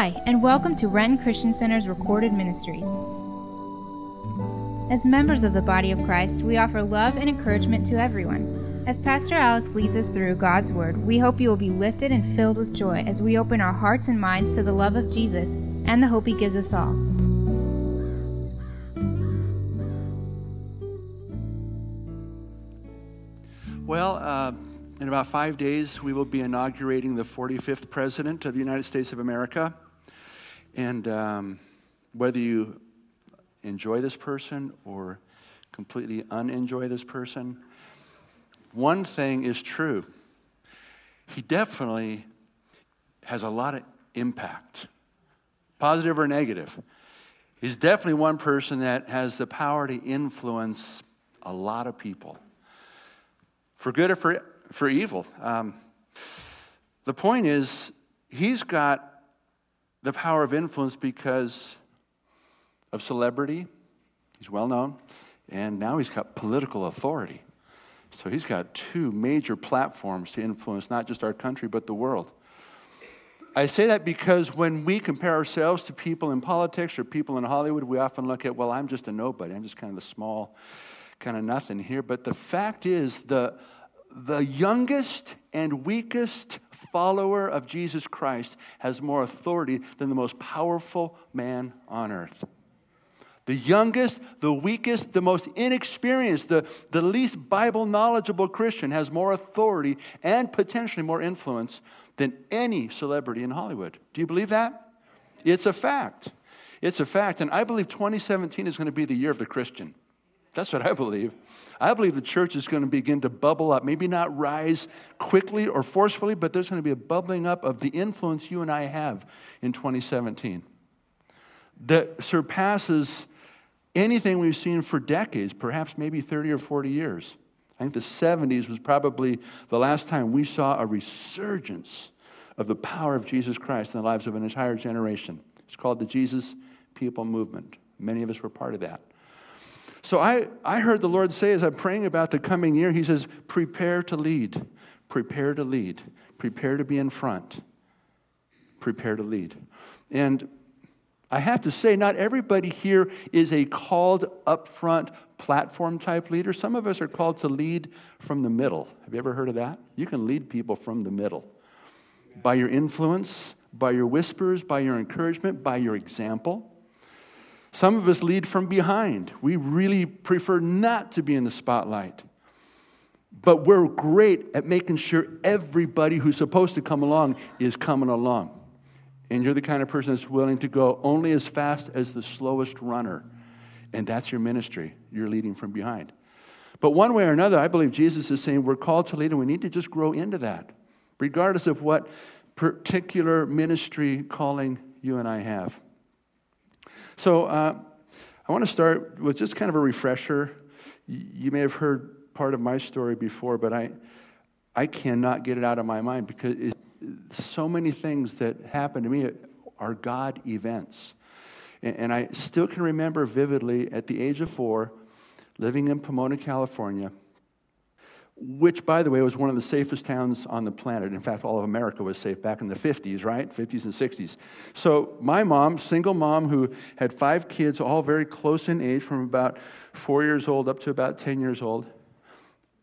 Hi, and welcome to Renton Christian Center's Recorded Ministries. As members of the Body of Christ, we offer love and encouragement to everyone. As Pastor Alex leads us through God's Word, we hope you will be lifted and filled with joy as we open our hearts and minds to the love of Jesus and the hope He gives us all. Well, in about 5 days, we will be inaugurating the 45th President of the United States of America. And whether you enjoy this person or completely unenjoy this person, one thing is true. He definitely has a lot of impact, positive or negative. He's definitely one person that has the power to influence a lot of people, for good or for evil. The point is, he's got the power of influence because of celebrity. He's well known. And now he's got political authority. So he's got two major platforms to influence not just our country, but the world. I say that because when we compare ourselves to people in politics or people in Hollywood, we often look at, well, I'm just a nobody. I'm just kind of the small, kind of nothing here. But the fact is, the youngest and weakest follower of Jesus Christ has more authority than the most powerful man on earth. The youngest, the weakest, the most inexperienced, the least Bible knowledgeable Christian has more authority and potentially more influence than any celebrity in Hollywood. Do you believe that? It's a fact. It's a fact. And I believe 2017 is going to be the year of the Christian. That's what I believe. I believe the church is going to begin to bubble up, maybe not rise quickly or forcefully, but there's going to be a bubbling up of the influence you and I have in 2017 that surpasses anything we've seen for decades, perhaps maybe 30 or 40 years. I think the 70s was probably the last time we saw a resurgence of the power of Jesus Christ in the lives of an entire generation. It's called the Jesus People Movement. Many of us were part of that. So I heard the Lord say as I'm praying about the coming year, He says, prepare to lead, prepare to lead, prepare to be in front, prepare to lead. And I have to say, not everybody here is a called up front platform type leader. Some of us are called to lead from the middle. Have you ever heard of that? You can lead people from the middle by your influence, by your whispers, by your encouragement, by your example. Some of us lead from behind. We really prefer not to be in the spotlight. But we're great at making sure everybody who's supposed to come along is coming along. And you're the kind of person that's willing to go only as fast as the slowest runner. And that's your ministry. You're leading from behind. But one way or another, I believe Jesus is saying we're called to lead and we need to just grow into that, regardless of what particular ministry calling you and I have. So I want to start with just kind of a refresher. You may have heard part of my story before, but I cannot get it out of my mind because so many things that happened to me are God events. And I still can remember vividly at the age of 4, living in Pomona, California, which, by the way, was one of the safest towns on the planet. In fact, all of America was safe back in the 50s, right? 50s and 60s. So my mom, single mom, who had 5 kids, all very close in age, from about 4 years old up to about 10 years old.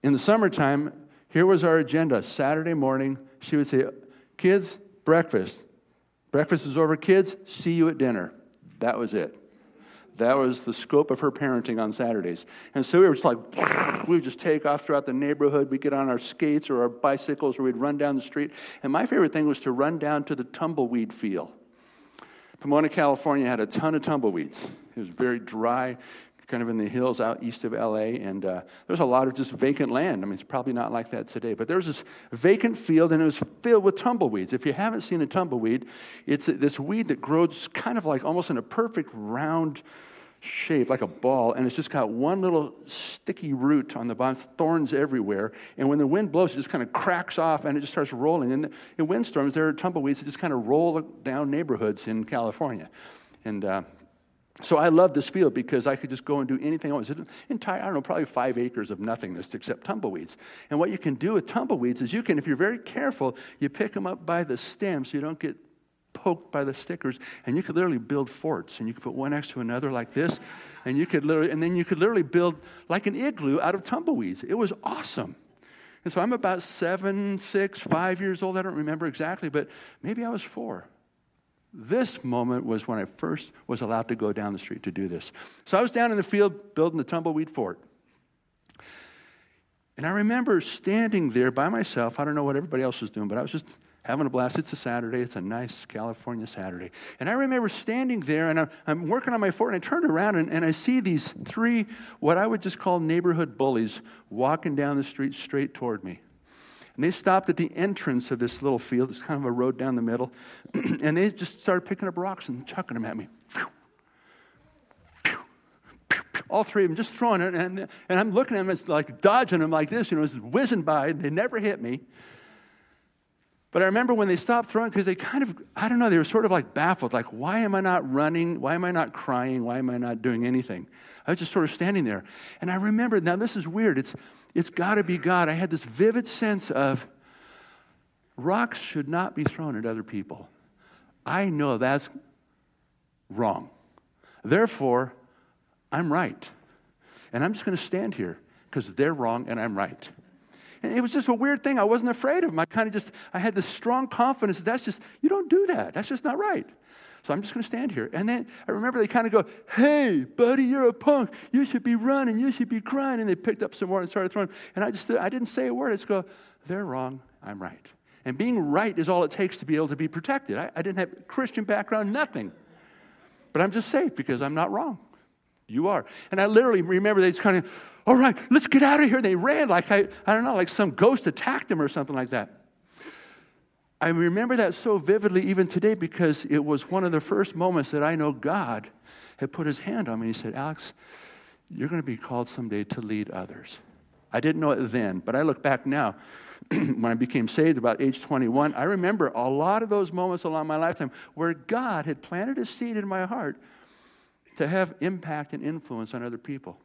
In the summertime, here was our agenda. Saturday morning, she would say, kids, breakfast. Breakfast is over, kids. See you at dinner. That was it. That was the scope of her parenting on Saturdays. And so we were just like, we would just take off throughout the neighborhood. We'd get on our skates or our bicycles, or we'd run down the street. And my favorite thing was to run down to the tumbleweed field. Pomona, California had a ton of tumbleweeds. It was very dry, kind of in the hills out east of L.A., and there's a lot of just vacant land. I mean, it's probably not like that today, but there's this vacant field, and it was filled with tumbleweeds. If you haven't seen a tumbleweed, it's this weed that grows kind of like almost in a perfect round shape, like a ball, and it's just got one little sticky root on the bottom, thorns everywhere, and when the wind blows, it just kind of cracks off, and it just starts rolling. And in windstorms, there are tumbleweeds that just kind of roll down neighborhoods in California, and so I loved this field because I could just go and do anything I wanted. It was an entire, I don't know, probably 5 acres of nothingness except tumbleweeds. And what you can do with tumbleweeds is you can, if you're very careful, you pick them up by the stem so you don't get poked by the stickers, and you could literally build forts, and you could put one next to another like this, and you could literally build like an igloo out of tumbleweeds. It was awesome. And so I'm about 5 years old. I don't remember exactly, but maybe I was 4. This moment was when I first was allowed to go down the street to do this. So I was down in the field building the tumbleweed fort. And I remember standing there by myself. I don't know what everybody else was doing, but I was just having a blast. It's a Saturday. It's a nice California Saturday. And I remember standing there, and I'm working on my fort, and I turned around, and I see these 3, what I would just call neighborhood bullies, walking down the street straight toward me. And they stopped at the entrance of this little field. It's kind of a road down the middle. And they just started picking up rocks and chucking them at me. All 3 of them just throwing it. And I'm looking at them. It's like dodging them like this. You know, it's whizzing by. They never hit me. But I remember when they stopped throwing, because they kind of, I don't know, they were sort of like baffled. Like, why am I not running? Why am I not crying? Why am I not doing anything? I was just sort of standing there. And I remembered, now this is weird. It's got to be God. I had this vivid sense of rocks should not be thrown at other people. I know that's wrong. Therefore, I'm right. And I'm just going to stand here because they're wrong and I'm right. And it was just a weird thing. I wasn't afraid of them. I had this strong confidence that you don't do that. That's just not right. So I'm just going to stand here. And then I remember they kind of go, hey, buddy, you're a punk. You should be running. You should be crying. And they picked up some more and started throwing. And I didn't say a word. I just go, they're wrong. I'm right. And being right is all it takes to be able to be protected. I didn't have a Christian background, nothing. But I'm just safe because I'm not wrong. You are. And I literally remember they just kind of, all right, let's get out of here. And they ran like, I don't know, like some ghost attacked them or something like that. I remember that so vividly even today because it was one of the first moments that I know God had put his hand on me. He said, Alex, you're going to be called someday to lead others. I didn't know it then, but I look back now. When I became saved about age 21, I remember a lot of those moments along my lifetime where God had planted a seed in my heart to have impact and influence on other people.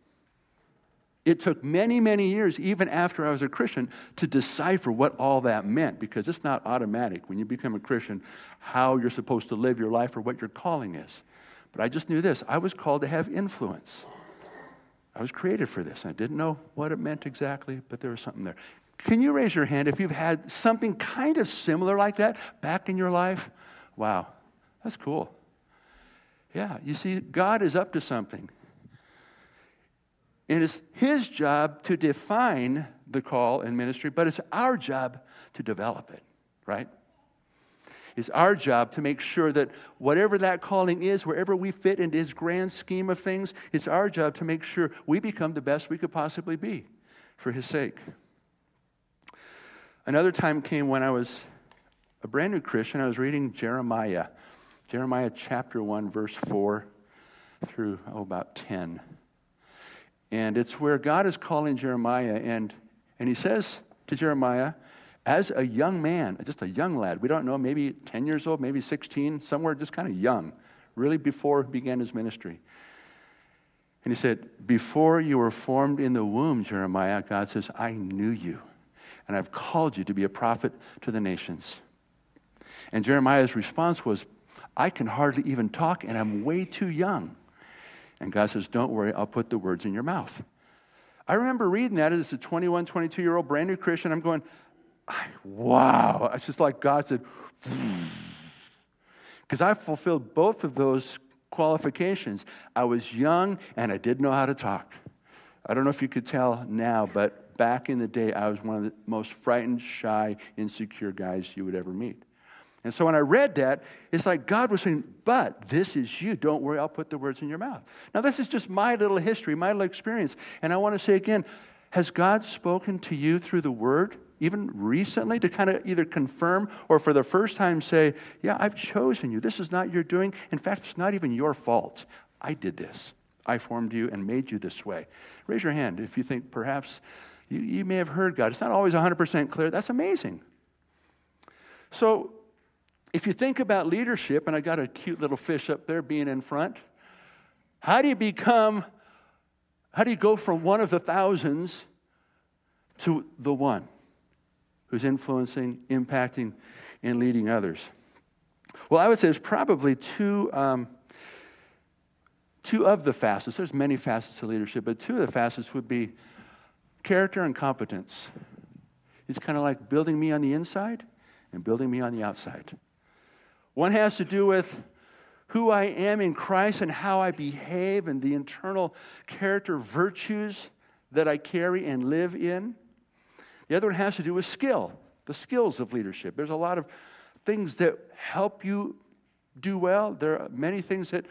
It took many, many years, even after I was a Christian, to decipher what all that meant, because it's not automatic when you become a Christian how you're supposed to live your life or what your calling is. But I just knew this. I was called to have influence. I was created for this. I didn't know what it meant exactly, but there was something there. Can you raise your hand if you've had something kind of similar like that back in your life? Wow, that's cool. Yeah, you see, God is up to something. And it's his job to define the call and ministry, but it's our job to develop it, right? It's our job to make sure that whatever that calling is, wherever we fit into his grand scheme of things, it's our job to make sure we become the best we could possibly be for his sake. Another time came when I was a brand new Christian. I was reading Jeremiah chapter 1, verse 4 through about 10. And it's where God is calling Jeremiah, and he says to Jeremiah, as a young man, just a young lad, we don't know, maybe 10 years old, maybe 16, somewhere just kind of young, really before he began his ministry. And he said, before you were formed in the womb, Jeremiah, God says, I knew you, and I've called you to be a prophet to the nations. And Jeremiah's response was, I can hardly even talk, and I'm way too young. And God says, don't worry, I'll put the words in your mouth. I remember reading that as a 21, 22-year-old brand new Christian. I'm going, wow. It's just like God said, because I fulfilled both of those qualifications. I was young and I didn't know how to talk. I don't know if you could tell now, but back in the day, I was one of the most frightened, shy, insecure guys you would ever meet. And so when I read that, it's like God was saying, but this is you. Don't worry, I'll put the words in your mouth. Now, this is just my little history, my little experience. And I want to say again, has God spoken to you through the Word, even recently, to kind of either confirm or for the first time say, yeah, I've chosen you. This is not your doing. In fact, it's not even your fault. I did this. I formed you and made you this way. Raise your hand if you think perhaps you may have heard God. It's not always 100% clear. That's amazing. So, if you think about leadership, and I got a cute little fish up there being in front, how do you go from one of the thousands to the one who's influencing, impacting, and leading others? Well, I would say there's probably two of the facets. There's many facets to leadership, but two of the facets would be character and competence. It's kind of like building me on the inside and building me on the outside. One has to do with who I am in Christ and how I behave and the internal character virtues that I carry and live in. The other one has to do with skill, the skills of leadership. There's a lot of things that help you do well. There are many things that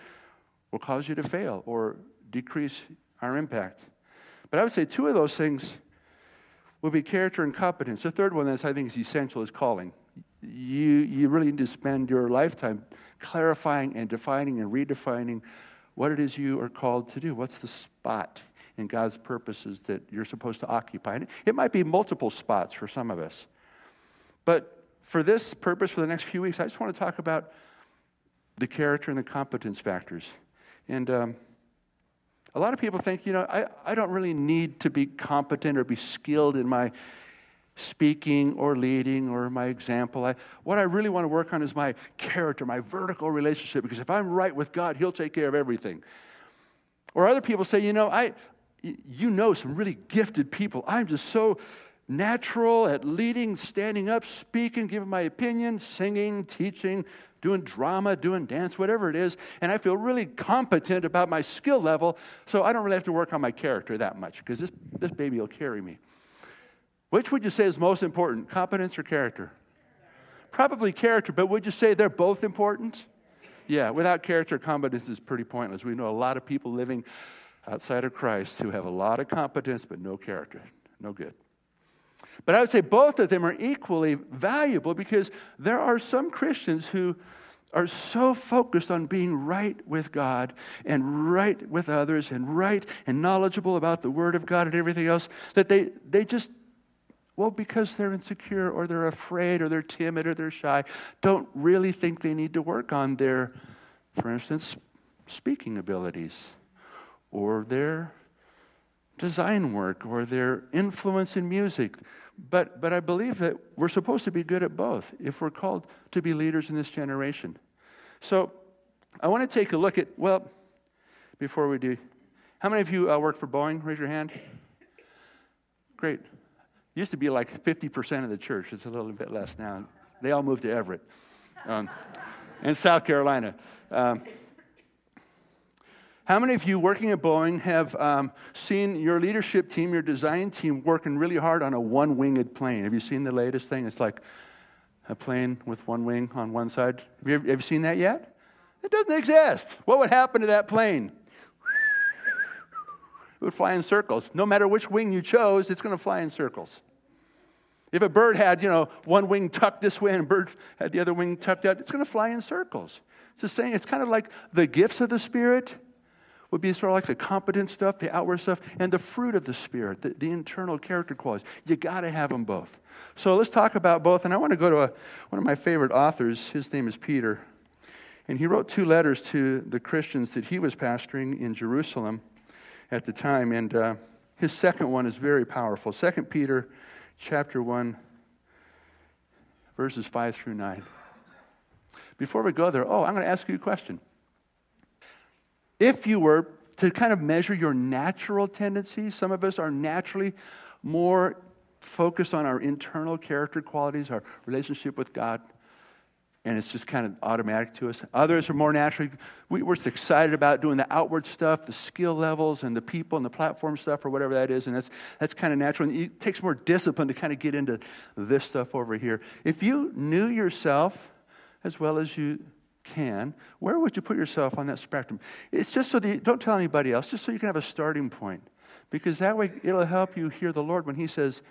will cause you to fail or decrease our impact. But I would say two of those things will be character and competence. The third one that I think is essential is calling. You really need to spend your lifetime clarifying and defining and redefining what it is you are called to do. What's the spot in God's purposes that you're supposed to occupy? And it might be multiple spots for some of us. But for this purpose, for the next few weeks, I just want to talk about the character and the competence factors. And a lot of people think, you know, I don't really need to be competent or be skilled in my speaking or leading or my example. What I really want to work on is my character, my vertical relationship, because if I'm right with God, He'll take care of everything. Or other people say, you know, some really gifted people. I'm just so natural at leading, standing up, speaking, giving my opinion, singing, teaching, doing drama, doing dance, whatever it is, and I feel really competent about my skill level, so I don't really have to work on my character that much because this baby will carry me. Which would you say is most important, competence or character? Probably character, but would you say they're both important? Yeah, without character, competence is pretty pointless. We know a lot of people living outside of Christ who have a lot of competence but no character, no good. But I would say both of them are equally valuable because there are some Christians who are so focused on being right with God and right with others and right and knowledgeable about the Word of God and everything else that they just, well, because they're insecure or they're afraid or they're timid or they're shy, don't really think they need to work on their, for instance, speaking abilities or their design work or their influence in music. But I believe that we're supposed to be good at both if we're called to be leaders in this generation. So I want to take a look at, well, before we do, how many of you work for Boeing? Raise your hand. Great. Used to be like 50% of the church. It's a little bit less now. They all moved to Everett in South Carolina. How many of you working at Boeing have seen your leadership team, your design team, working really hard on a one-winged plane? Have you seen the latest thing? It's like a plane with one wing on one side. Have you seen that yet? It doesn't exist. What would happen to that plane? It would fly in circles. No matter which wing you chose, it's going to fly in circles. If a bird had, you know, one wing tucked this way and a bird had the other wing tucked out, it's going to fly in circles. It's the same. It's kind of like the gifts of the Spirit would be sort of like the competent stuff, the outward stuff, and the fruit of the Spirit, the internal character qualities. You got to have them both. So let's talk about both. And I want to go to one of my favorite authors. His name is Peter. And he wrote two letters to the Christians that he was pastoring in Jerusalem at the time. And his second one is very powerful. 2 Peter chapter 1, verses 5 through 9. Before we go there, I'm going to ask you a question. If you were to kind of measure your natural tendencies, some of us are naturally more focused on our internal character qualities, our relationship with God, and it's just kind of automatic to us. Others are more naturally, we're just excited about doing the outward stuff, the skill levels and the people and the platform stuff or whatever that is, and that's kind of natural. And it takes more discipline to kind of get into this stuff over here. If you knew yourself as well as you can, where would you put yourself on that spectrum? It's just so that don't tell anybody else, just so you can have a starting point, because that way it'll help you hear the Lord when He says,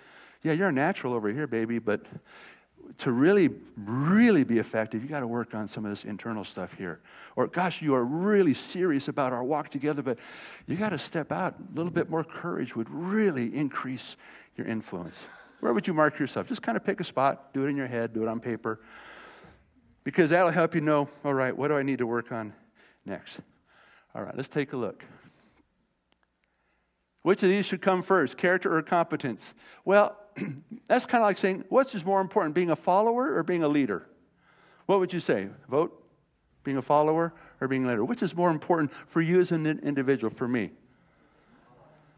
yeah, you're a natural over here, baby, but to really, really be effective, you got to work on some of this internal stuff here. Or, gosh, you are really serious about our walk together, but you got to step out. A little bit more courage would really increase your influence. Where would you mark yourself? Just kind of pick a spot, do it in your head, do it on paper, because that'll help you know, all right, what do I need to work on next? All right, let's take a look. Which of these should come first, character or competence? Well, that's kind of like saying, what's just more important, being a follower or being a leader? What would you say? Vote? Being a follower or being a leader? Which is more important for you as an individual, for me?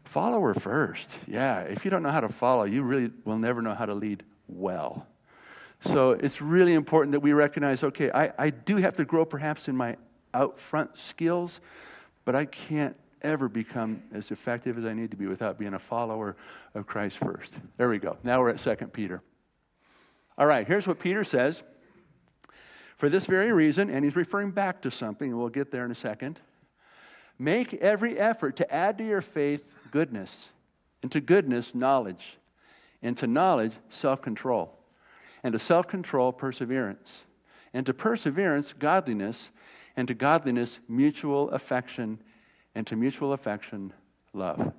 Follower first. Yeah, if you don't know how to follow, you really will never know how to lead well. So it's really important that we recognize, okay, I do have to grow perhaps in my out front skills, but I can't ever become as effective as I need to be without being a follower of Christ first. There we go. Now we're at 2 Peter. All right, here's what Peter says. For this very reason, and he's referring back to something, and we'll get there in a second, make every effort to add to your faith goodness, and to goodness, knowledge, and to knowledge, self-control, and to self-control, perseverance, and to perseverance, godliness, and to godliness, mutual affection, and to mutual affection, love.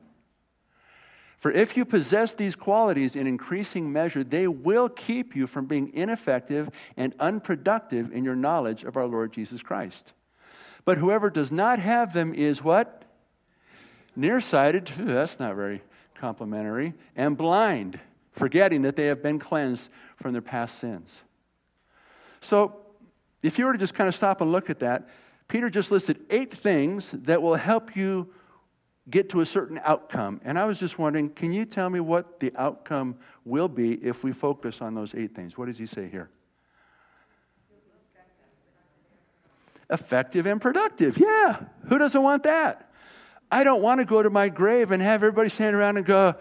For if you possess these qualities in increasing measure, they will keep you from being ineffective and unproductive in your knowledge of our Lord Jesus Christ. But whoever does not have them is what? Nearsighted, that's not very complimentary, and blind, forgetting that they have been cleansed from their past sins. So, if you were to just kind of stop and look at that, Peter just listed 8 things that will help you get to a certain outcome. And I was just wondering, can you tell me what the outcome will be if we focus on those 8 things? What does he say here? Effective and productive. Yeah. Who doesn't want that? I don't want to go to my grave and have everybody stand around and go,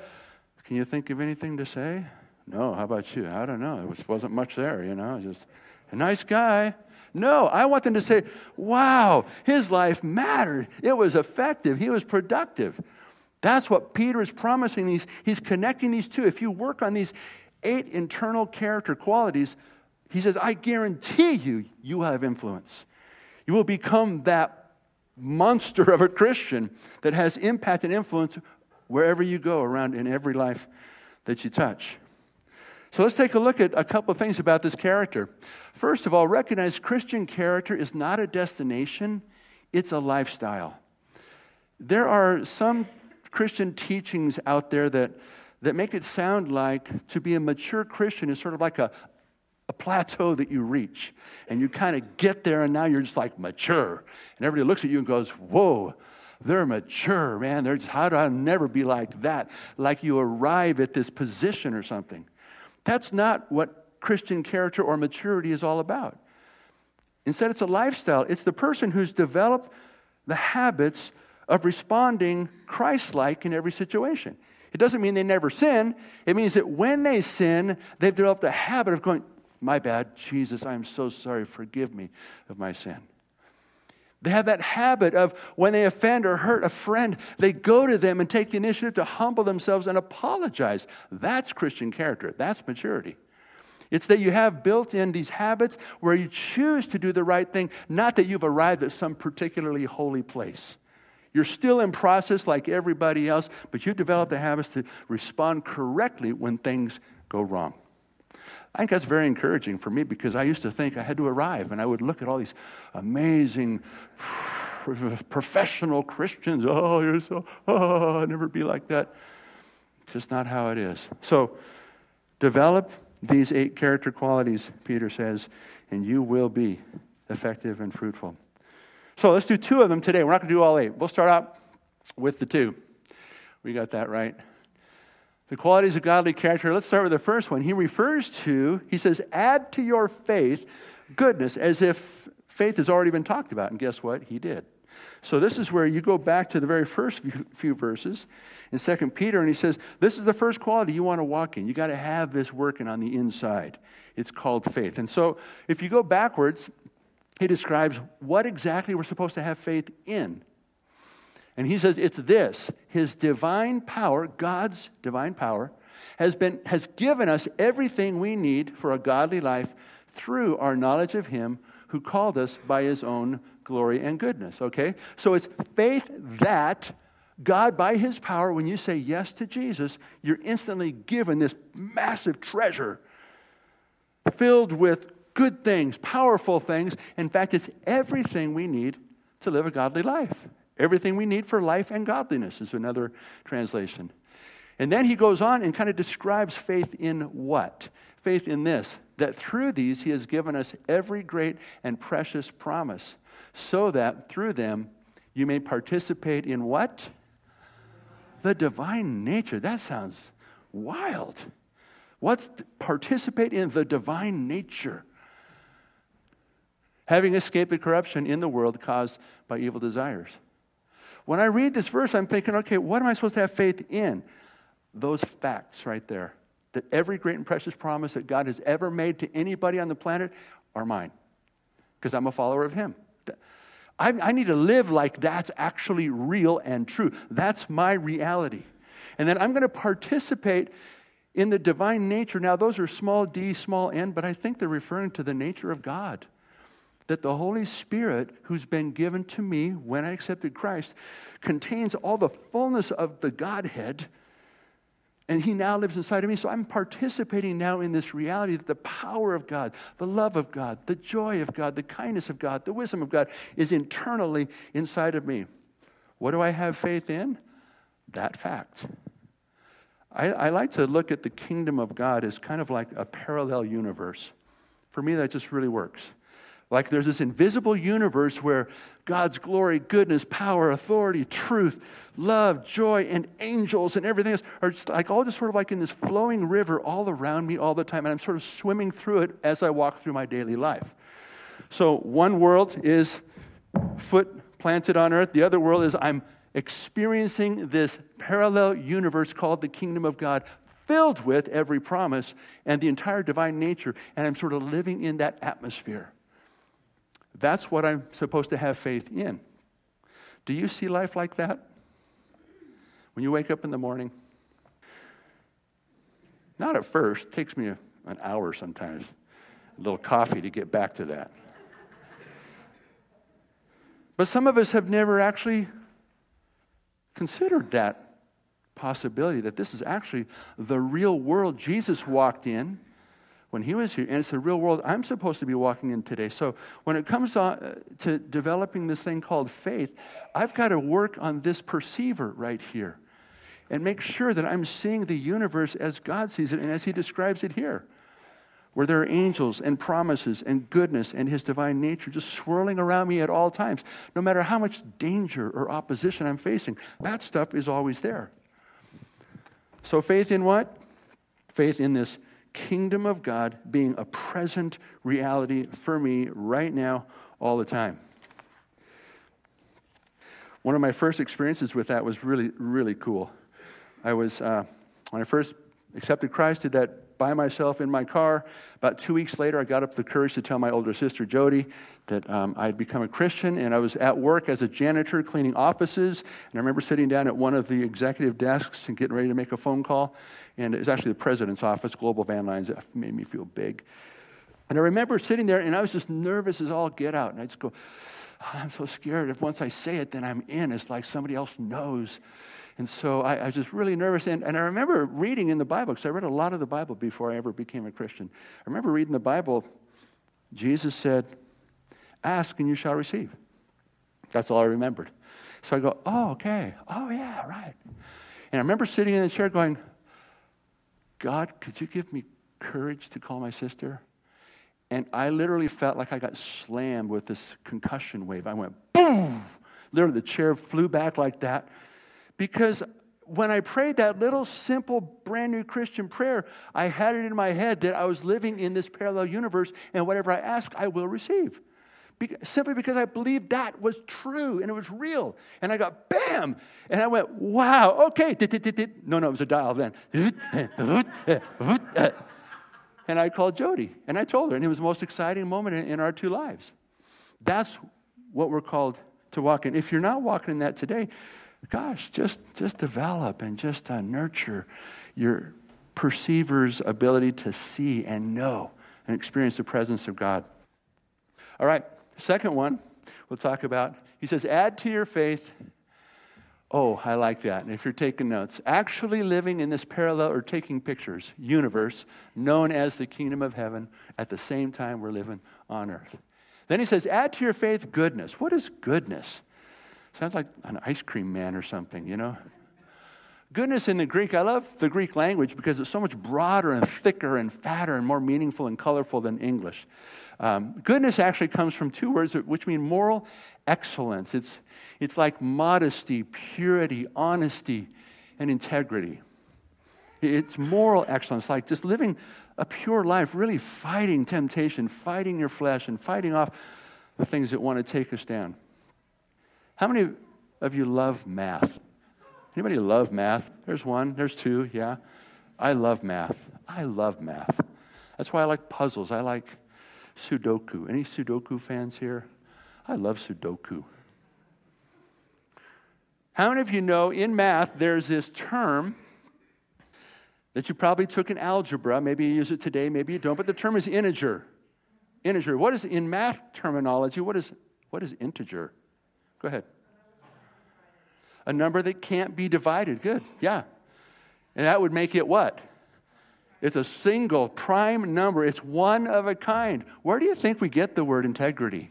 can you think of anything to say? No, how about you? I don't know. There wasn't much there, you know, just a nice guy. No, I want them to say, wow, his life mattered. It was effective. He was productive. That's what Peter is promising. He's connecting these two. If you work on these 8 internal character qualities, he says, I guarantee you, you will have influence. You will become that monster of a Christian that has impact and influence wherever you go around in every life that you touch. So let's take a look at a couple of things about this character. First of all, recognize Christian character is not a destination, it's a lifestyle. There are some Christian teachings out there that make it sound like to be a mature Christian is sort of like a plateau that you reach. And you kind of get there and now you're just like mature. And everybody looks at you and goes, whoa, they're mature, man. They're just, how do I never be like that? Like you arrive at this position or something. That's not what Christian character or maturity is all about. Instead, it's a lifestyle. It's the person who's developed the habits of responding Christ-like in every situation. It doesn't mean they never sin. It means that when they sin, they've developed a habit of going, my bad, Jesus, I'm so sorry, forgive me of my sin. They have that habit of when they offend or hurt a friend, they go to them and take the initiative to humble themselves and apologize. That's Christian character. That's maturity. It's that you have built in these habits where you choose to do the right thing, not that you've arrived at some particularly holy place. You're still in process like everybody else, but you've developed the habits to respond correctly when things go wrong. I think that's very encouraging for me because I used to think I had to arrive and I would look at all these amazing professional Christians. Oh, you're so, oh, I'll never be like that. It's just not how it is. So develop these 8 character qualities, Peter says, and you will be effective and fruitful. So let's do 2 of them today. We're not going to do all 8. We'll start out with the 2. We got that right. The qualities of godly character. Let's start with the first one. He refers to, he says, add to your faith goodness, as if faith has already been talked about. And guess what? He did. So this is where you go back to the very first few verses in 2 Peter, and he says, this is the first quality you want to walk in. You got to have this working on the inside. It's called faith. And so if you go backwards, he describes what exactly we're supposed to have faith in. And he says, it's this, his divine power, God's divine power, has given us everything we need for a godly life through our knowledge of him who called us by his own glory and goodness, okay? So it's faith that God, by his power, when you say yes to Jesus, you're instantly given this massive treasure filled with good things, powerful things. In fact, it's everything we need to live a godly life. Everything we need for life and godliness is another translation. And then he goes on and kind of describes faith in what? Faith in this, that through these he has given us every great and precious promise, so that through them you may participate in what? The divine nature. That sounds wild. What's participate in the divine nature? Having escaped the corruption in the world caused by evil desires. When I read this verse, I'm thinking, okay, what am I supposed to have faith in? Those facts right there, that every great and precious promise that God has ever made to anybody on the planet are mine, because I'm a follower of him. I need to live like that's actually real and true. That's my reality. And then I'm going to participate in the divine nature. Now, those are small d, small n, but I think they're referring to the nature of God, that the Holy Spirit, who's been given to me when I accepted Christ, contains all the fullness of the Godhead, and he now lives inside of me. So I'm participating now in this reality that the power of God, the love of God, the joy of God, the kindness of God, the wisdom of God is internally inside of me. What do I have faith in? That fact. I like to look at the kingdom of God as kind of like a parallel universe. For me, that just really works. Like there's this invisible universe where God's glory, goodness, power, authority, truth, love, joy, and angels and everything else are just like all just sort of like in this flowing river all around me all the time, and I'm sort of swimming through it as I walk through my daily life. So one world is foot planted on earth. The other world is I'm experiencing this parallel universe called the kingdom of God, filled with every promise and the entire divine nature, and I'm sort of living in that atmosphere. That's what I'm supposed to have faith in. Do you see life like that? When you wake up in the morning? Not at first. It takes me an hour sometimes, a little coffee to get back to that. But some of us have never actually considered that possibility, that this is actually the real world Jesus walked in when he was here, and it's the real world I'm supposed to be walking in today. So when it comes to developing this thing called faith, I've got to work on this perceiver right here and make sure that I'm seeing the universe as God sees it and as he describes it here, where there are angels and promises and goodness and his divine nature just swirling around me at all times, no matter how much danger or opposition I'm facing. That stuff is always there. So faith in what? Faith in this kingdom of God being a present reality for me right now all the time. One of my first experiences with that was really, really cool. I was, when I first accepted Christ, did that by myself in my car. About 2 weeks later, I got up the courage to tell my older sister, Jody, that I'd become a Christian, and I was at work as a janitor cleaning offices, and I remember sitting down at one of the executive desks and getting ready to make a phone call. And it was actually the president's office, Global Van Lines. It made me feel big. And I remember sitting there, and I was just nervous as all get out. And I just go, oh, I'm so scared. If once I say it, then I'm in. It's like somebody else knows. And so I was just really nervous. And I remember reading in the Bible, because I read a lot of the Bible before I ever became a Christian. I remember reading the Bible. Jesus said, ask and you shall receive. That's all I remembered. So I go, oh, okay. Oh, yeah, right. And I remember sitting in the chair going, God, could you give me courage to call my sister? And I literally felt like I got slammed with this concussion wave. I went, boom! Literally, the chair flew back like that. Because when I prayed that little, simple, brand new Christian prayer, I had it in my head that I was living in this parallel universe, and whatever I ask, I will receive. Simply because I believed that was true, and it was real. And I got, bam! And I went, wow, okay. No, it was a dial then. And I called Jody, and I told her, and it was the most exciting moment in our two lives. That's what we're called to walk in. If you're not walking in that today, gosh, just develop and just nurture your perceiver's ability to see and know and experience the presence of God. All right. Second one we'll talk about, he says, add to your faith. Oh, I like that. And if you're taking notes, actually living in this parallel or taking pictures, universe known as the kingdom of heaven at the same time we're living on earth. Then he says, add to your faith goodness. What is goodness? Sounds like an ice cream man or something, you know? Goodness in the Greek, I love the Greek language because it's so much broader and thicker and fatter and more meaningful and colorful than English. Goodness actually comes from two words which mean moral excellence. It's like modesty, purity, honesty, and integrity. It's moral excellence, like just living a pure life, really fighting temptation, fighting your flesh, and fighting off the things that want to take us down. How many of you love math? Anybody love math? There's one, there's two, yeah. I love math. I love math. That's why I like puzzles. I like Sudoku. Any Sudoku fans here? I love Sudoku. How many of you know in math there's this term that you probably took in algebra? Maybe you use it today, maybe you don't, but the term is integer. Integer. What is, in math terminology, what is integer? Go ahead. A number that can't be divided. Good, yeah. And that would make it what? It's a single prime number. It's one of a kind. Where do you think we get the word integrity?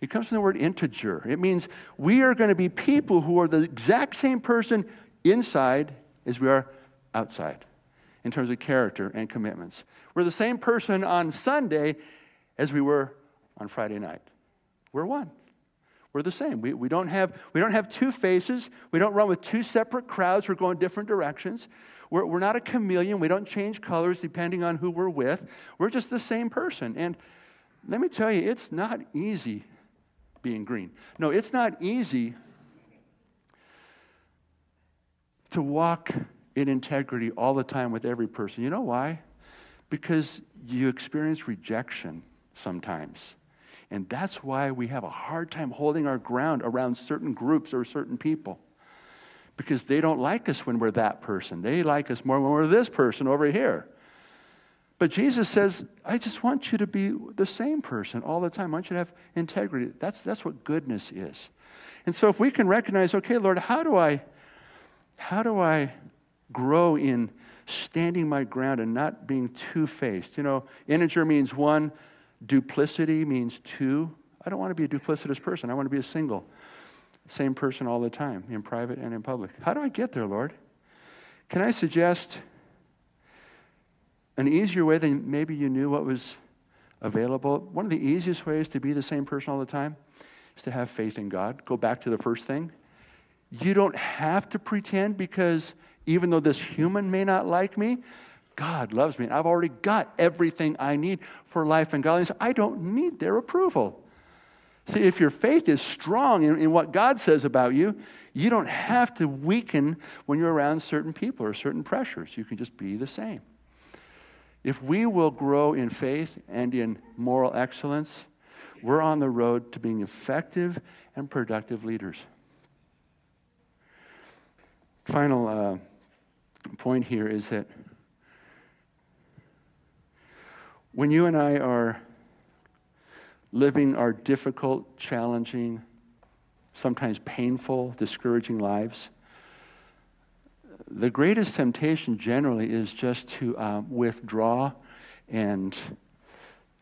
It comes from the word integer. It means we are going to be people who are the exact same person inside as we are outside in terms of character and commitments. We're the same person on Sunday as we were on Friday night. We're one. We're the same. We don't have two faces. We don't run with two separate crowds. We're going different directions. We're not a chameleon. We don't change colors depending on who we're with. We're just the same person. And let me tell you, it's not easy being green. No, it's not easy to walk in integrity all the time with every person. You know why? Because you experience rejection sometimes. And that's why we have a hard time holding our ground around certain groups or certain people, because they don't like us when we're that person. They like us more when we're this person over here. But Jesus says, I just want you to be the same person all the time. I want you to have integrity. That's what goodness is. And so if we can recognize, okay, Lord, how do I grow in standing my ground and not being two-faced? You know, integer means one. Duplicity means two. I don't want to be a duplicitous person. I want to be a single, same person all the time, in private and in public. How do I get there, Lord? Can I suggest an easier way than maybe you knew what was available? One of the easiest ways to be the same person all the time is to have faith in God. Go back to the first thing. You don't have to pretend, because even though this human may not like me, God loves me, and I've already got everything I need for life and godliness. I don't need their approval. See, if your faith is strong in what God says about you, you don't have to weaken when you're around certain people or certain pressures. You can just be the same. If we will grow in faith and in moral excellence, we're on the road to being effective and productive leaders. Final point here is that when you and I are living our difficult, challenging, sometimes painful, discouraging lives, the greatest temptation generally is just to withdraw and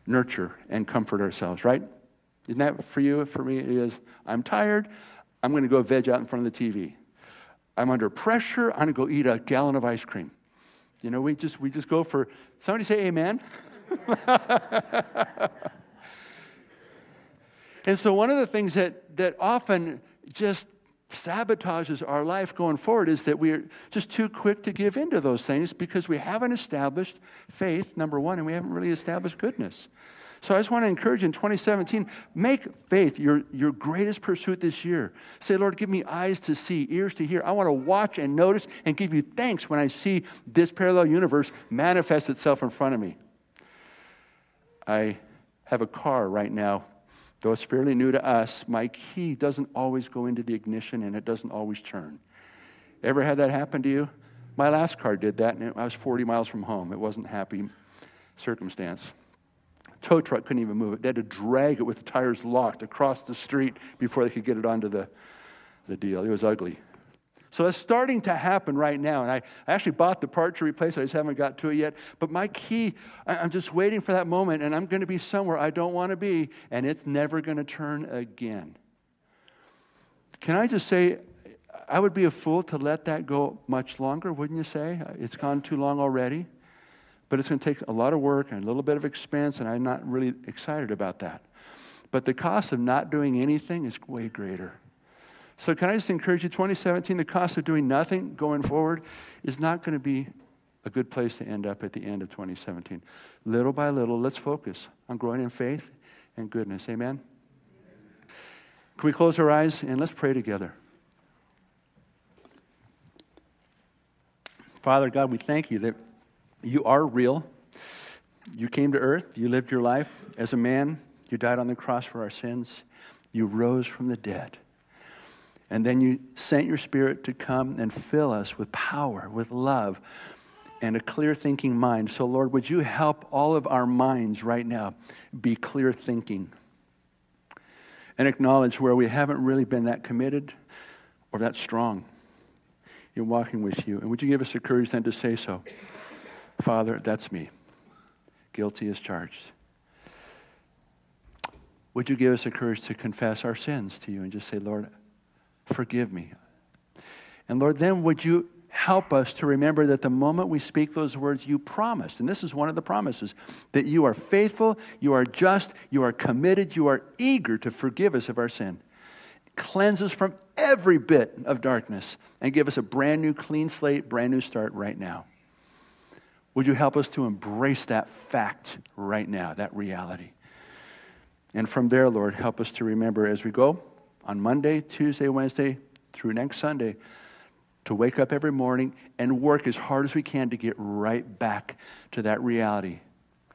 nurture and comfort ourselves, right? Isn't that for you? For me, it is. I'm tired. I'm going to go veg out in front of the TV. I'm under pressure. I'm going to go eat a gallon of ice cream. You know, we just go for, somebody say amen. And so one of the things that often just sabotages our life going forward is that we're just too quick to give into those things because we haven't established faith, number one, and we haven't really established goodness. So I just want to encourage you in 2017, make faith your greatest pursuit this year. Say, Lord, give me eyes to see, ears to hear. I want to watch and notice and give you thanks when I see this parallel universe manifest itself in front of me. I have a car right now. Though it's fairly new to us, my key doesn't always go into the ignition and it doesn't always turn. Ever had that happen to you? My last car did that, and I was 40 miles from home. It wasn't a happy circumstance. Tow truck couldn't even move it. They had to drag it with the tires locked across the street before they could get it onto the deal. It was ugly. So that's starting to happen right now. And I actually bought the part to replace it. I just haven't got to it yet. But my key, I'm just waiting for that moment, and I'm going to be somewhere I don't want to be, and it's never going to turn again. Can I just say, I would be a fool to let that go much longer, wouldn't you say? It's gone too long already. But it's going to take a lot of work and a little bit of expense, and I'm not really excited about that. But the cost of not doing anything is way greater. So can I just encourage you, 2017, the cost of doing nothing going forward is not going to be a good place to end up at the end of 2017. Little by little, let's focus on growing in faith and goodness. Amen? Amen. Can we close our eyes and let's pray together. Father God, we thank you that you are real. You came to earth. You lived your life as a man. You died on the cross for our sins. You rose from the dead. And then you sent your Spirit to come and fill us with power, with love, and a clear thinking mind. So, Lord, would you help all of our minds right now be clear thinking and acknowledge where we haven't really been that committed or that strong in walking with you. And would you give us the courage then to say so? Father, that's me. Guilty as charged. Would you give us the courage to confess our sins to you and just say, Lord, forgive me. And Lord, then would you help us to remember that the moment we speak those words, you promised, and this is one of the promises, that you are faithful, you are just, you are committed, you are eager to forgive us of our sin. Cleanse us from every bit of darkness and give us a brand new clean slate, brand new start right now. Would you help us to embrace that fact right now, that reality? And from there, Lord, help us to remember as we go on Monday, Tuesday, Wednesday, through next Sunday, to wake up every morning and work as hard as we can to get right back to that reality,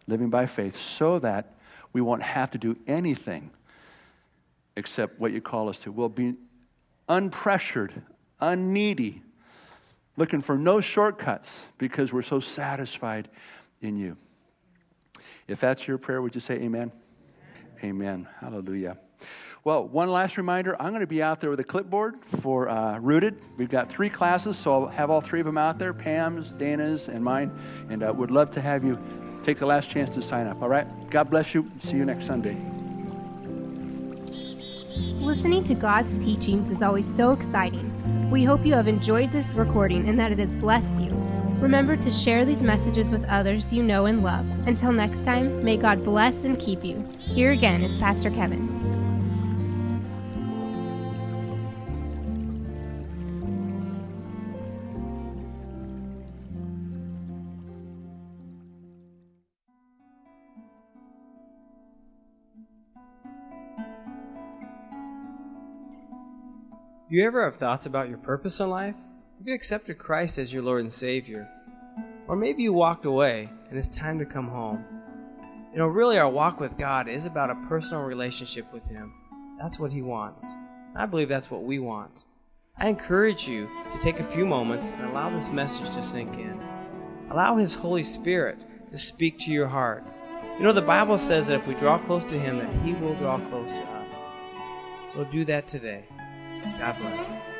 living by faith, so that we won't have to do anything except what you call us to. We'll be unpressured, unneedy, looking for no shortcuts because we're so satisfied in you. If that's your prayer, would you say amen? Amen. Amen. Hallelujah. Well, one last reminder, I'm going to be out there with a clipboard for Rooted. We've got 3 classes, so I'll have all 3 of them out there, Pam's, Dana's, and mine, and I would love to have you take the last chance to sign up, all right? God bless you. See you next Sunday. Listening to God's teachings is always so exciting. We hope you have enjoyed this recording and that it has blessed you. Remember to share these messages with others you know and love. Until next time, may God bless and keep you. Here again is Pastor Kevin. You ever have thoughts about your purpose in life? Have you accepted Christ as your Lord and Savior? Or maybe you walked away and it's time to come home. You know, really our walk with God is about a personal relationship with Him. That's what He wants. I believe that's what we want. I encourage you to take a few moments and allow this message to sink in. Allow His Holy Spirit to speak to your heart. You know, the Bible says that if we draw close to Him, that He will draw close to us. So do that today. God bless.